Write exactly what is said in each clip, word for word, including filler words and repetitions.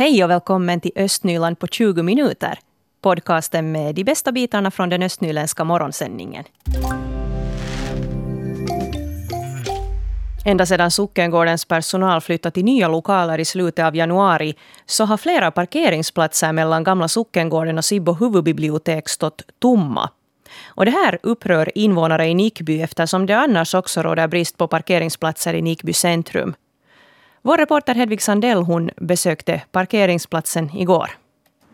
Hej och välkommen till Östnyland på tjugo minuter. Podcasten med de bästa bitarna från den östnyländska morgonsändningen. Ända sedan Sockengårdens personal flyttat till nya lokaler i slutet av januari så har flera parkeringsplatser mellan gamla Sockengården och Sibbo huvudbibliotek stått tomma. Och det här upprör invånare i Nikby eftersom det annars också råder brist på parkeringsplatser i Nikby centrum. Vår reporter Hedvig Sandell hon besökte parkeringsplatsen igår.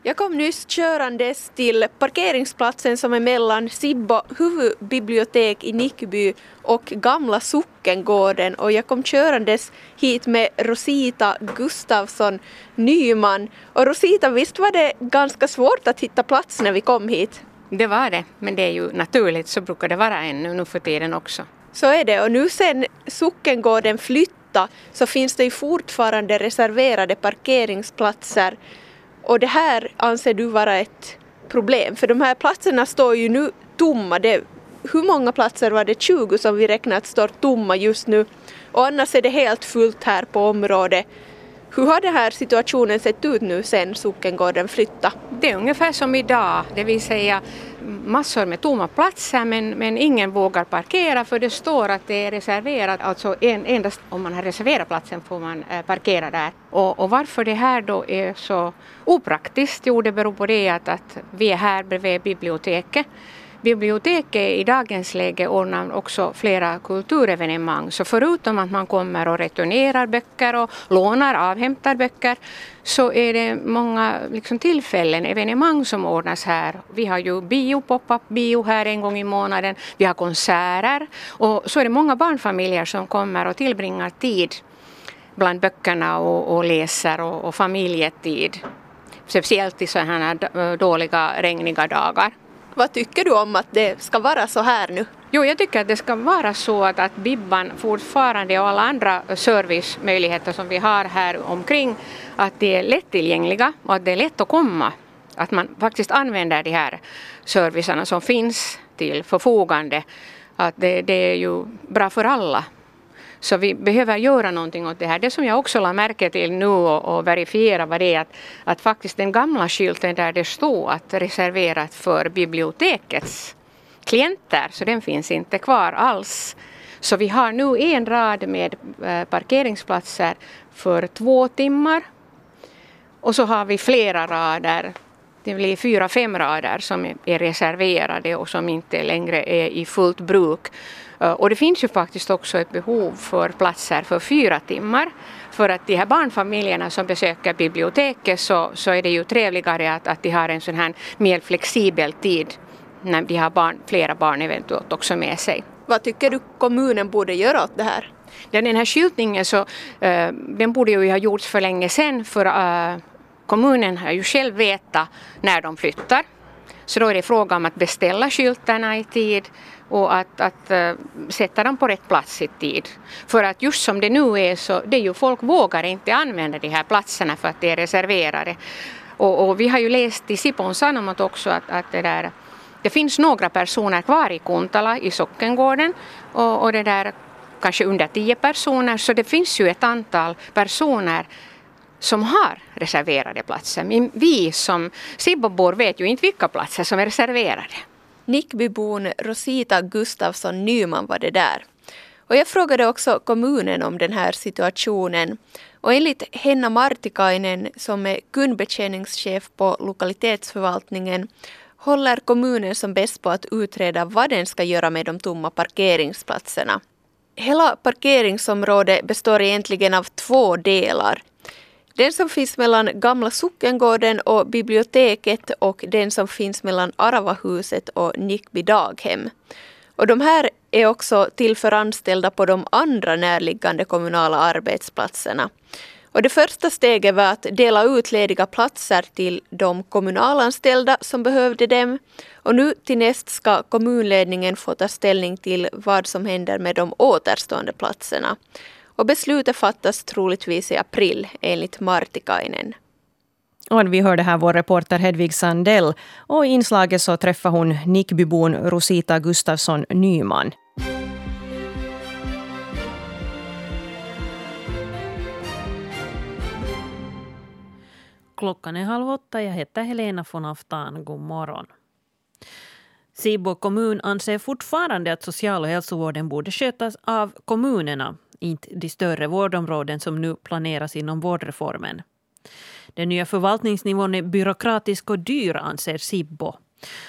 Jag kom nyss körandes till parkeringsplatsen som är mellan Sibbo huvudbibliotek i Nickby och gamla Sockengården. Och jag kom körandes hit med Rosita Gustafsson Nyman. Och Rosita, visst var det ganska svårt att hitta plats när vi kom hit? Det var det, men det är ju naturligt, så brukar det vara ännu nu för tiden också. Så är det, och nu sen Sockengården flytta så finns det ju fortfarande reserverade parkeringsplatser. Och det här anser du vara ett problem, för de här platserna står ju nu tomma. Det, hur många platser var det? tjugo som vi räknat står tomma just nu. Och annars är det helt fullt här på området. Hur har den här situationen sett ut nu sen Sockengården flytta? Det är ungefär som idag, det vill säga massor med tomma platser men, men ingen vågar parkera för det står att det är reserverat. Alltså en, endast om man har reserverat platsen får man eh, parkera där. Och, och varför det här då är så opraktiskt? Jo, det beror på det att, att vi är här bredvid biblioteket. Biblioteket i dagens läge ordnar också flera kulturevenemang. Så förutom att man kommer och returnerar böcker och lånar, avhämtar böcker, så är det många liksom, tillfällen, evenemang som ordnas här. Vi har ju bio, pop-up bio här en gång i månaden. Vi har konserter. Och så är det många barnfamiljer som kommer och tillbringar tid bland böckerna och, och läser och, och familjetid. Speciellt i så här dåliga, regniga dagar. Vad tycker du om att det ska vara så här nu? Jo, jag tycker att det ska vara så att, att Bibban fortfarande och alla andra servicemöjligheter som vi har här omkring, att det är lättillgängliga och att det är lätt att komma. Att man faktiskt använder de här servicerna som finns till förfogande. Att det, det är ju bra för alla. Så vi behöver göra någonting åt det här. Det som jag också la märke till nu och, och verifiera var det att, att faktiskt den gamla skylten där det står att reserverat för bibliotekets klienter, så den finns inte kvar alls. Så vi har nu en rad med parkeringsplatser för två timmar och så har vi flera rader. Det blir fyra, fem rader som är reserverade och som inte längre är i fullt bruk. Och det finns ju faktiskt också ett behov för platser för fyra timmar. För att de här barnfamiljerna som besöker biblioteket så, så är det ju trevligare att, att de har en sån här mer flexibel tid. När de har barn, flera barn eventuellt också med sig. Vad tycker du kommunen borde göra åt det här? Den här skyltningen så, uh, den borde ju ha gjorts för länge sedan för uh, kommunen har ju själv vetat när de flyttar. Så då är det fråga om att beställa skyltarna i tid och att, att äh, sätta dem på rätt plats i tid. För att just som det nu är så det är ju folk vågar inte använda de här platserna för att de är reserverade. Och, och vi har ju läst i Sibon Sanomat också att, att det, där, det finns några personer kvar i Kuntala i Sockengården och, och det där kanske under tio personer. Så det finns ju ett antal personer som har reserverade platser. Men vi som Sibbobor vet ju inte vilka platser som är reserverade. Nickbybon Rosita Gustafsson Nyman var det där. Och jag frågade också kommunen om den här situationen. Och enligt Henna Martikainen som är kundbetjäningschef på lokalitetsförvaltningen håller kommunen som bäst på att utreda vad den ska göra med de tomma parkeringsplatserna. Hela parkeringsområdet består egentligen av två delar. Den som finns mellan gamla Sockengården och biblioteket och den som finns mellan Aravahuset och Nickby Daghem. Och de här är också till för anställda på de andra närliggande kommunala arbetsplatserna. Och det första steget var att dela ut lediga platser till de kommunalanställda som behövde dem. Och nu till näst ska kommunledningen få ta ställning till vad som händer med de återstående platserna. Och beslutet fattas troligtvis i april enligt Martikainen. Och vi hörde här vår reporter Hedvig Sandell. Och i inslaget så träffar hon Nickbybon Rosita Gustafsson Nyman. Klockan är halv åtta, jag heter Helena von Alfthan, god morgon. Sibbo kommun anser fortfarande att social- och hälsovården borde skötas av kommunerna, inte de större vårdområden som nu planeras inom vårdreformen. Den nya förvaltningsnivån är byråkratisk och dyr, anser Sibbo.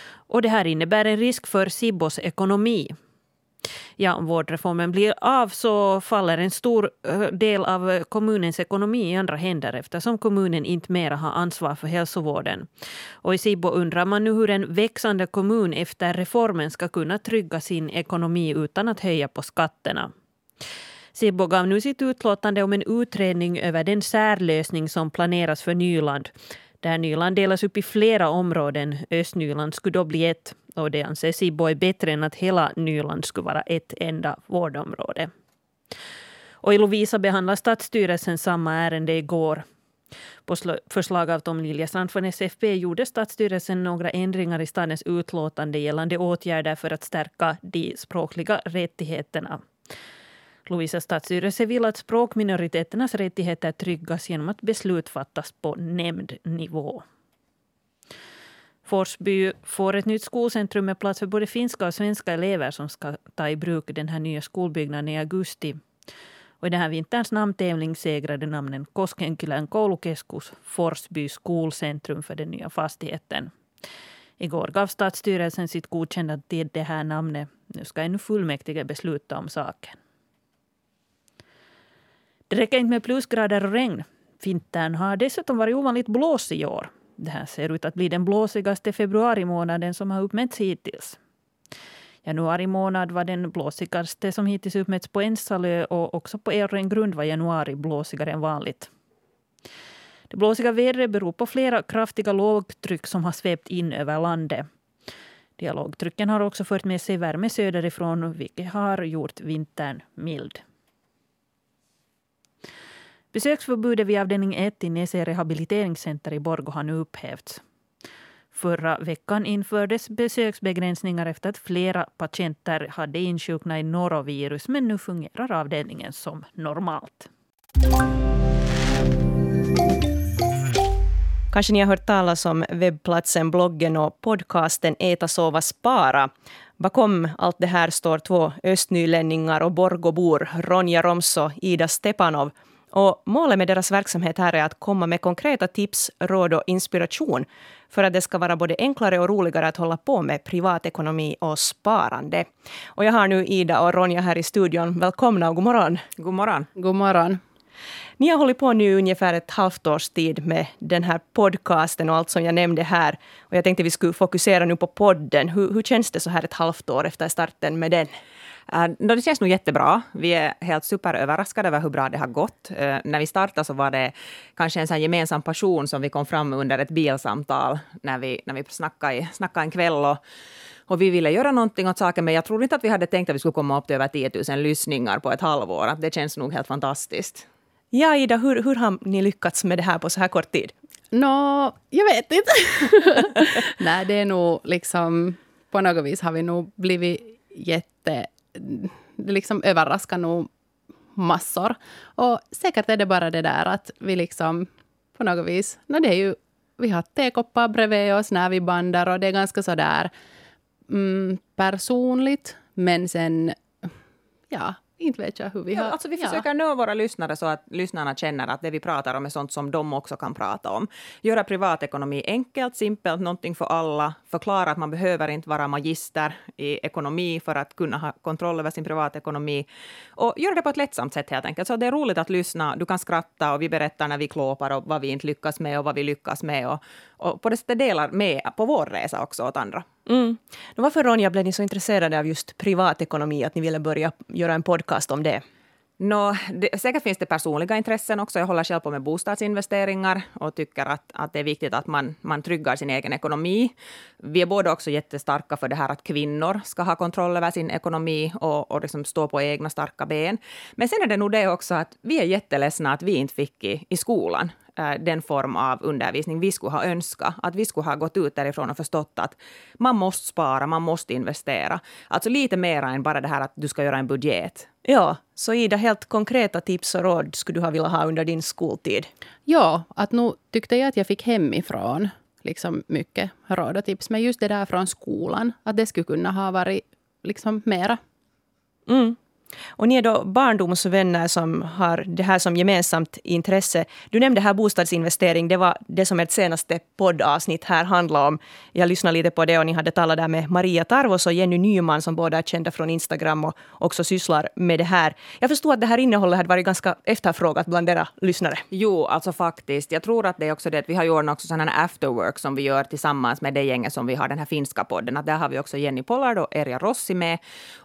Och det här innebär en risk för Sibbos ekonomi. Ja, om vårdreformen blir av så faller en stor del av kommunens ekonomi i andra händer eftersom kommunen inte mera har ansvar för hälsovården. Och i Sibbo undrar man nu hur en växande kommun efter reformen ska kunna trygga sin ekonomi utan att höja på skatterna. Sibbo gav nu sitt utlåtande om en utredning över den särlösning som planeras för Nyland. Där Nyland delas upp i flera områden. Östnyland skulle då bli ett. Och det anser Sibbo är bättre än att hela Nyland skulle vara ett enda vårdområde. Och i Lovisa behandlade stadsstyrelsen samma ärende igår. På förslag av Tom Liljestrand från S F P gjorde stadsstyrelsen några ändringar i stadens utlåtande gällande åtgärder för att stärka de språkliga rättigheterna. Lovisa stadsstyrelse vill att språkminoriteternas rättigheter tryggas genom att beslut fattas på nämnd nivå. Forsby får ett nytt skolcentrum med plats för både finska och svenska elever som ska ta i bruk den här nya skolbyggnaden i augusti. Och i den här vinterns namntävling segrade namnen Koskenkylän Koulukeskus Forsby skolcentrum för den nya fastigheten. Igår gav stadsstyrelsen sitt godkännande till det här namnet. Nu ska ännu fullmäktige besluta om saken. Det räcker inte med plusgrader och regn. Vintern har dessutom varit ovanligt blåsig i år. Det här ser ut att bli den blåsigaste februarimånaden som har uppmätts hittills. Januari månad var den blåsigaste som hittills uppmätts på Emsalö och också på Erja Grund var januari blåsigare än vanligt. Det blåsiga vädret beror på flera kraftiga lågtryck som har svept in över landet. De lågtrycken har också fört med sig värme söderifrån vilket har gjort vintern mild. Besöksförbudet vid avdelning ett i Näs rehabiliteringscenter i Borgå har nu upphävts. Förra veckan infördes besöksbegränsningar efter att flera patienter hade insjuknat i norovirus, men nu fungerar avdelningen som normalt. Kanske ni har hört talas om webbplatsen, bloggen och podcasten Äta, Sova, Spara. Bakom allt det här står två östnylänningar och borgåbor, Ronja Roms och Ida Stepanov. Och målet med deras verksamhet här är att komma med konkreta tips, råd och inspiration för att det ska vara både enklare och roligare att hålla på med privatekonomi och sparande. Och jag har nu Ida och Ronja här i studion. Välkomna och god morgon. God morgon. God morgon. Ni har hållit på nu ungefär ett halvt års tid med den här podcasten och allt som jag nämnde här. Och jag tänkte vi skulle fokusera nu på podden. Hur, hur känns det så här ett halvt år efter starten med den? Det känns nog jättebra. Vi är helt superöverraskade över hur bra det har gått. När vi startade så var det kanske en sån gemensam passion som vi kom fram under ett bilsamtal när vi, när vi snackade, snackade en kväll och, och vi ville göra någonting åt saken, men jag tror inte att vi hade tänkt att vi skulle komma upp till över tio tusen lyssningar på ett halvår. Det känns nog helt fantastiskt. Ja, Ida, hur, hur har ni lyckats med det här på så här kort tid? Nå, jag vet inte. Nej, det är nog liksom, på något vis har vi nog blivit jätte... Det liksom överraskar nog massor. Och säkert är det bara det där att vi liksom på något vis, no, det är ju, vi har tekoppar bredvid oss när vi bandar och det är ganska sådär mm, personligt. Men sen, ja, inte vet jag hur vi har... Ja, alltså vi försöker ja. nå våra lyssnare så att lyssnarna känner att det vi pratar om är sånt som de också kan prata om. Göra privatekonomi enkelt, simpelt, någonting för alla. Förklara att man behöver inte vara magister i ekonomi för att kunna ha kontroll över sin privatekonomi. Och göra det på ett lättsamt sätt helt enkelt. Så det är roligt att lyssna, du kan skratta och vi berättar när vi klåpar och vad vi inte lyckas med och vad vi lyckas med. Och, och på det sättet delar med på vår resa också åt andra. Mm. Varför, Ronja, blev ni så intresserade av just privatekonomi att ni ville börja göra en podcast om det? No, det, säkert finns det personliga intressen också. Jag håller själv på med bostadsinvesteringar och tycker att, att det är viktigt att man, man tryggar sin egen ekonomi. Vi är båda också jättestarka för det här att kvinnor ska ha kontroll över sin ekonomi och, och liksom stå på egna starka ben. Men sen är det nog det också att vi är jätteledsna att vi inte fick i, i skolan den form av undervisning vi skulle ha önskat. Att vi skulle ha gått ut därifrån och förstått att man måste spara, man måste investera. Alltså lite mer än bara det här att du ska göra en budget. Ja, så Ida, helt konkreta tips och råd skulle du ha vilja ha under din skoltid? Ja, att nu tyckte jag att jag fick hemifrån liksom mycket råd och tips. Men just det där från skolan, att det skulle kunna ha varit liksom mera. Mm. Och ni är då barndomsvänner som har det här som gemensamt intresse. Du nämnde här bostadsinvestering, det var det som ett senaste poddavsnitt här handlar om. Jag lyssnade lite på det och ni hade talat där med Maria Tarvos och Jenny Nyman som båda är kända från Instagram och också sysslar med det här. Jag förstår att det här innehållet hade varit ganska efterfrågat bland era lyssnare. Jo, alltså faktiskt. Jag tror att det är också det att vi har gjort också sådana afterwork som vi gör tillsammans med det gänget som vi har den här finska podden. Att där har vi också Jenny Pollard och Erja Rossi med.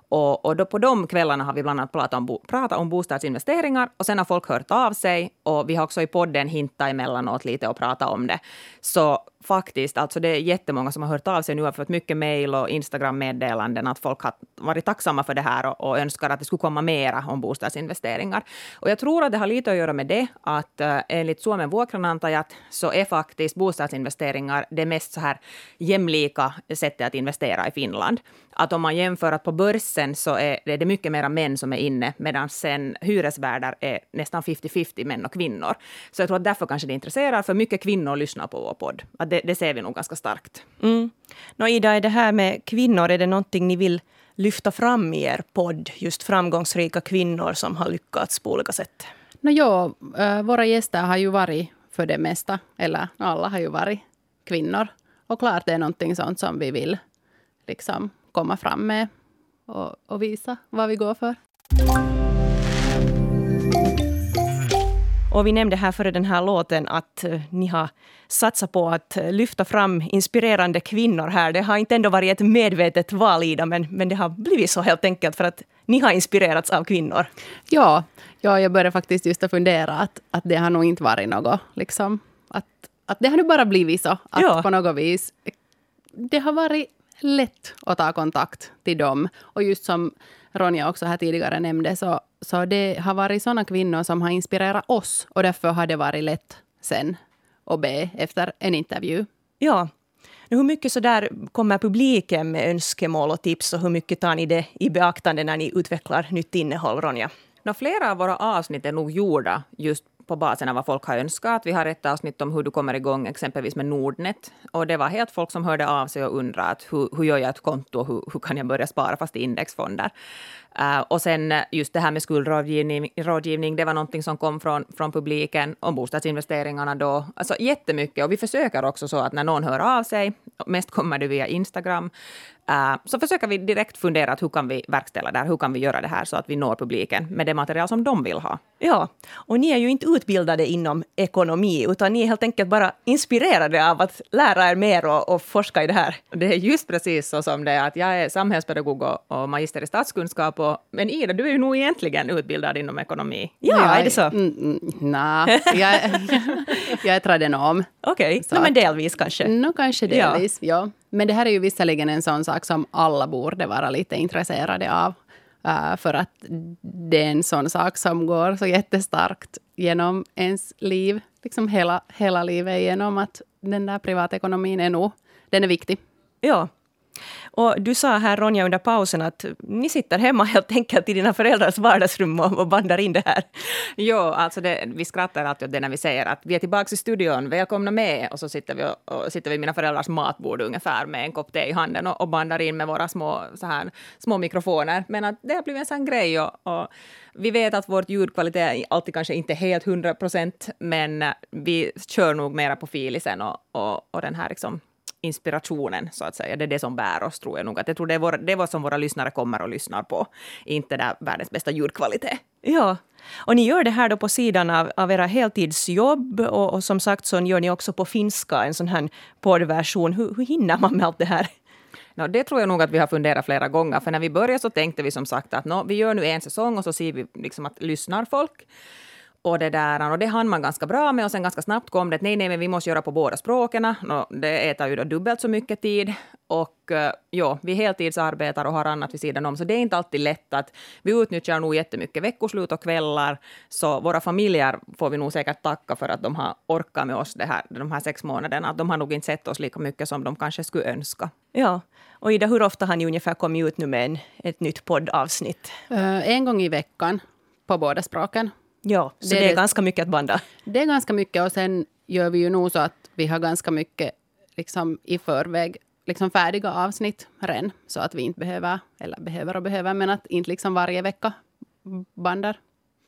Och, och då på de kvällarna har vi bland annat pratat om, bo, pratat om bostadsinvesteringar och sen har folk hört av sig och vi har också i podden hintat emellanåt lite och pratat om det. Så faktiskt, alltså det är jättemånga som har hört av sig nu, har fått mycket mejl och Instagram-meddelanden att folk har varit tacksamma för det här och, och önskar att det skulle komma mera om bostadsinvesteringar. Och jag tror att det har lite att göra med det att äh, enligt Suomen Vågren antar jag så är faktiskt bostadsinvesteringar det mest så här jämlika sättet att investera i Finland. Att om man jämför att på börsen så är det mycket mera män som är inne medan sen hyresvärdar är nästan femtio femtio män och kvinnor. Så jag tror att därför kanske det intresserar för mycket kvinnor lyssnar på vår podd. Att det, det ser vi nog ganska starkt. Mm. Nå, Ida, är det här med kvinnor, är det någonting ni vill lyfta fram i er podd? Just framgångsrika kvinnor som har lyckats på olika sätt. Nå, ja, våra gäster har ju varit för det mesta, eller alla har ju varit kvinnor. Och klart det är någonting sånt som vi vill liksom komma fram med och, och visa vad vi går för. Och vi nämnde här före den här låten att ni har satsat på att lyfta fram inspirerande kvinnor här. Det har inte ändå varit ett medvetet val i det, men, men det har blivit så helt enkelt för att ni har inspirerats av kvinnor. Ja, ja jag började faktiskt just att fundera att, att det har nog inte varit något. Liksom. Att, att det har nu bara blivit så. Att ja. På något vis, det har varit lätt att ta kontakt till dem. Och just som Ronja också här tidigare nämnde så, så det har varit sådana kvinnor som har inspirerat oss och därför har det varit lätt sen att be efter en intervju. Ja, hur mycket så där kommer publiken med önskemål och tips och hur mycket tar ni det i beaktande när ni utvecklar nytt innehåll, Ronja? Nå, flera av våra avsnitt är nog gjorda just på basen av vad folk har önskat. Vi har ett avsnitt om hur du kommer igång exempelvis med Nordnet. Och det var helt folk som hörde av sig och undrade hur, hur gör jag ett konto och hur, hur kan jag börja spara fast i indexfonder. Uh, och sen just det här med skuldrådgivning, rådgivning, det var någonting som kom från, från publiken om bostadsinvesteringarna då. Alltså jättemycket och vi försöker också så att när någon hör av sig, mest kommer det via Instagram, uh, så försöker vi direkt fundera att hur kan vi verkställa det här, hur kan vi göra det här så att vi når publiken med det material som de vill ha. Ja, och ni är ju inte utbildade inom ekonomi utan ni är helt enkelt bara inspirerade av att lära er mer och, och forska i det här. Det är just precis så som det är att jag är samhällspedagog och, och magister i statskunskap. Men Ida, du är ju nog egentligen utbildad inom ekonomi. Ja, jag, är det så? Mm, nej, jag, jag är tradenom. Okej, okay. No, men delvis kanske. No, kanske delvis, ja. ja. Men det här är ju visserligen en sån sak som alla borde vara lite intresserade av. Uh, för att det är en sån sak som går så jättestarkt genom ens liv. Liksom hela, hela livet genom att den där privatekonomin är nog, den är viktig. Ja. Och du sa här, Ronja, under pausen att ni sitter hemma helt enkelt i dina föräldrars vardagsrum och bandar in det här. Jo, alltså det, vi skrattar alltid åt det när vi säger att vi är tillbaka i studion, välkomna med. Och så sitter vi, och, sitter vi i mina föräldrars matbord ungefär med en kopp te i handen och, och bandar in med våra små, så här, små mikrofoner. Men att det har blivit en sån grej och, och vi vet att vårt ljudkvalitet alltid kanske inte helt hundra procent. Men vi kör nog mera på filisen och, och, och den här liksom inspirationen så att säga, det är det som bär oss tror jag nog, att jag tror det är, vår, det är vad som våra lyssnare kommer och lyssnar på, inte där världens bästa ljudkvalitet. Ja, och ni gör det här då på sidan av, av era heltidsjobb och, och som sagt så gör ni också på finska en sån här poddversion, hur, hur hinner man med allt det här? No, det tror jag nog att vi har funderat flera gånger, för när vi började så tänkte vi som sagt att no, vi gör nu en säsong och så ser vi liksom att lyssnar folk. Och det där, och det hann man ganska bra med och sen ganska snabbt kom det att nej, nej, men vi måste göra på båda språken. Och det äter ju då dubbelt så mycket tid. och ja, vi heltidsarbetar och har annat vid sidan om, så det är inte alltid lätt. Att vi utnyttjar nog jättemycket veckoslut och kvällar, så våra familjer får vi nog säkert tacka för att de har orkat med oss det här, de här sex månaderna. Att de har nog inte sett oss lika mycket som de kanske skulle önska. Ja, och Ida, hur ofta har ni ungefär kommit ut nu med en, ett nytt poddavsnitt? Uh, en gång i veckan på båda språken. Ja, så det, det är ganska mycket att banda. Det är ganska mycket, och sen gör vi ju nog så att vi har ganska mycket liksom i förväg liksom färdiga avsnitt redan, så att vi inte behöver, eller behöver och behöver, men att inte liksom varje vecka bandar.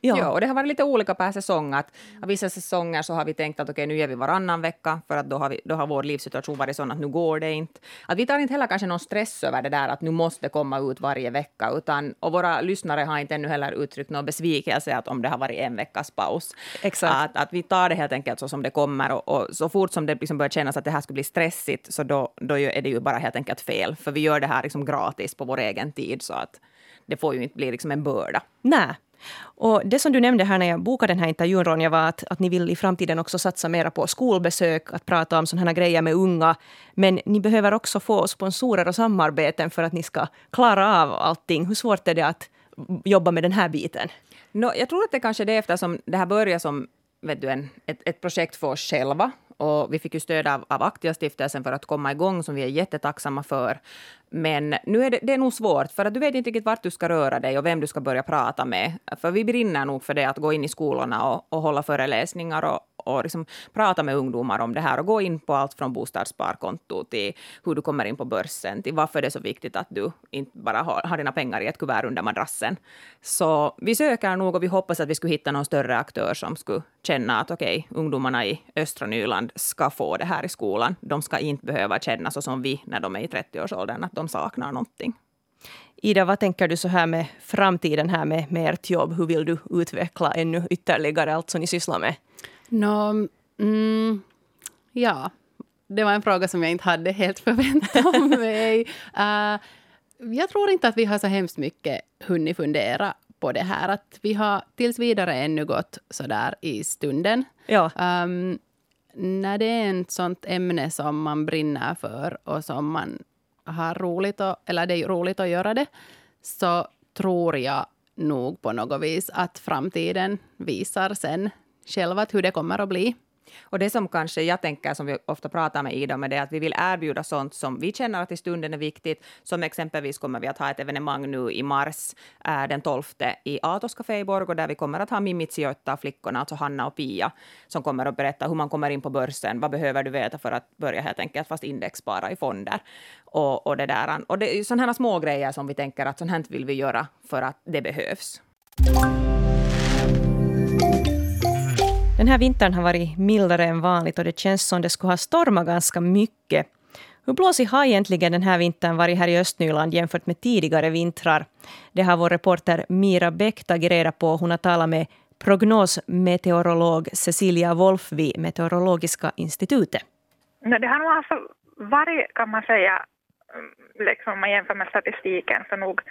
Ja. Ja, och det har varit lite olika per säsong. Att vissa säsonger så har vi tänkt att okej, okay, nu ger vi varannan vecka, för att då har, vi, då har vår livssituation varit sån att nu går det inte. Att vi tar inte heller kanske någon stress över det där att nu måste komma ut varje vecka. Utan, och våra lyssnare har inte ännu heller uttryckt någon besvikelse att om det har varit en veckas paus. Exakt. Att, att vi tar det helt enkelt så som det kommer, och, och så fort som det liksom börjar kännas att det här skulle bli stressigt, så då, då är det ju bara helt enkelt fel. För vi gör det här liksom gratis på vår egen tid, så att det får ju inte bli liksom en börda. Nej. Och det som du nämnde här när jag bokade den här intervjun, Ronja, var att, att ni vill i framtiden också satsa mera på skolbesök, att prata om sådana här grejer med unga. Men ni behöver också få sponsorer och samarbeten för att ni ska klara av allting. Hur svårt är det att jobba med den här biten? No, jag tror att det kanske är det, eftersom det här börjar som, vet du, en, ett, ett projekt för oss själva. Och vi fick ju stöd av, av Aktia stiftelsen för att komma igång, som vi är jättetacksamma för. Men nu är det, det är nog svårt, för att du vet inte riktigt vart du ska röra dig och vem du ska börja prata med. För vi brinner nog för det, att gå in i skolorna och, och hålla föreläsningar och, och liksom prata med ungdomar om det här. Och gå in på allt från bostadssparkonto till hur du kommer in på börsen, till varför det är så viktigt att du inte bara har, har dina pengar i ett kuvert under madrassen. Så vi söker nog, och vi hoppas att vi skulle hitta någon större aktör som skulle känna att okej, okay, ungdomarna i östra Nyland ska få det här i skolan. De ska inte behöva känna så som vi när de är i trettioårsåldern, att de saknar någonting. Ida, vad tänker du så här med framtiden här med, med ert jobb? Hur vill du utveckla ännu ytterligare allt som ni sysslar med? No, mm, ja, det var en fråga som jag inte hade helt förväntat mig. Uh, jag tror inte att vi har så hemskt mycket hunnit fundera på det här. Att vi har tills vidare ännu gått sådär i stunden. Ja. Um, när det är ett sånt ämne som man brinner för och som man har roligt och, eller det är roligt att göra det, så tror jag nog på något vis att framtiden visar sen själva hur det kommer att bli. Och det som kanske jag tänker, som vi ofta pratar med Ida, med det att vi vill erbjuda sånt som vi känner att i stunden är viktigt. Som exempelvis kommer vi att ha ett evenemang nu i mars äh, den tolfte i Atos Café i Borgå, där vi kommer att ha Mimitsjötta flickorna, alltså Hanna och Pia, som kommer att berätta hur man kommer in på börsen. Vad behöver du veta för att börja helt enkelt fast indexspara i fonder? Och, och det där. Och det är sådana här små grejer som vi tänker att sånt här vill vi göra för att det behövs. Den här vintern har varit mildare än vanligt, och det känns som det skulle ha stormat ganska mycket. Hur blåsig har egentligen den här vintern varit här i Östnyland jämfört med tidigare vintrar? Det har vår reporter Mira Bäck tagit reda på. Hon har talat med prognosmeteorolog Cecilia Wolff vid Meteorologiska institutet. Det har nog alltså varit, kan man säga, liksom om man jämför med statistiken, så nog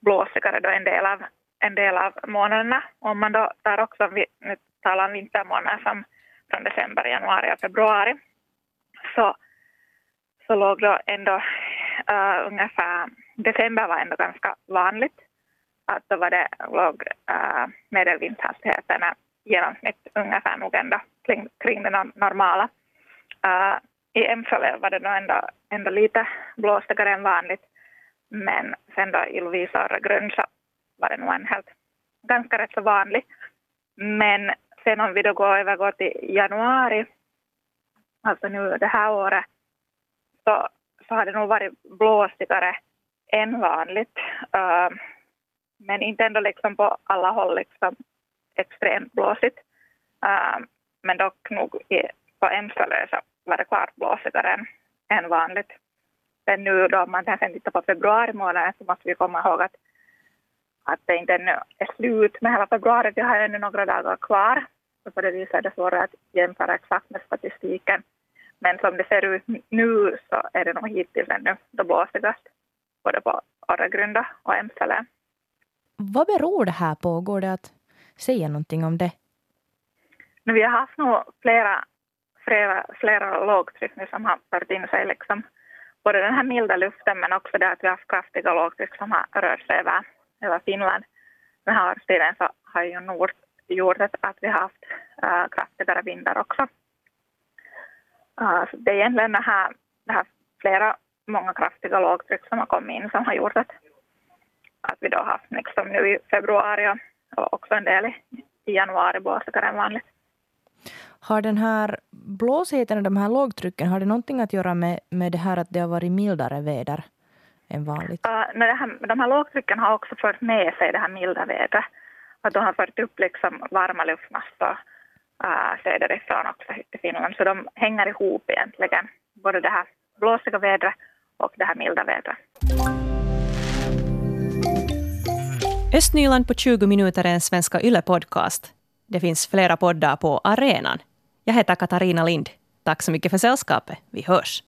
blåsigare då en del av, en del av månaderna. Om man då tar också nu talar om vintermånader som från december, januari och februari, så, så låg då ändå uh, ungefär, december var ändå ganska vanligt, att då var det låg uh, medelvindshastigheterna genomsnitt ungefär nog ändå kring, kring det normala. Uh, I Emsalö var det då ändå, ändå lite blåstigare än vanligt, men sen då i Lovisa och Grön så var det nog en helt ganska rätt så vanlig. Men sen om vi då går övergår till januari, alltså nu det här året, så, så har det nog varit blåsigare än vanligt. Uh, men inte ändå liksom på alla håll liksom extremt blåsigt. Uh, men dock nog i, på Emsalö så var det klart blåsigare än, än vanligt. Men nu då om man sen tittar på februari månaden, så måste vi komma ihåg att att det inte ännu är slut med hela februari. Vi har ännu några dagar kvar. Så på det viset är det svårare att jämföra exakt med statistiken. Men som det ser ut nu så är det nog hittills ännu det blåsigast. Både på Åregrunda och Emsalö. Vad beror det här på? Går det att säga någonting om det? Nu, vi har haft nog flera, flera, flera lågtryck som har fört in sig liksom både den här milda luften men också det att vi har haft kraftiga lågtryck som har rört sig över, över Finland. Den här årstiden så har ju nord gjort att vi har haft äh, kraftigare vindar också. Äh, så det är egentligen det här, det här flera, många kraftiga lågtryck som har kommit in som har gjort att, att vi då har haft liksom nu i februari och också en del i januari blåsigare än vanligt. Har den här blåsigheten och de här lågtrycken, har det någonting att göra med, med det här att det har varit mildare väder än vanligt? Uh, nej, det här, de här lågtrycken har också fört med sig det här milda vädret. Att de har fört upp liksom varma luftmassor uh, söderifrån också i Finland. Så de hänger ihop egentligen, både det här blåsiga vädret och det här milda vädret. Östnyland på tjugo minuter är en svenska Yle-podcast. Det finns flera poddar på arenan. Jag heter Katarina Lind. Tack så mycket för sällskapet. Vi hörs.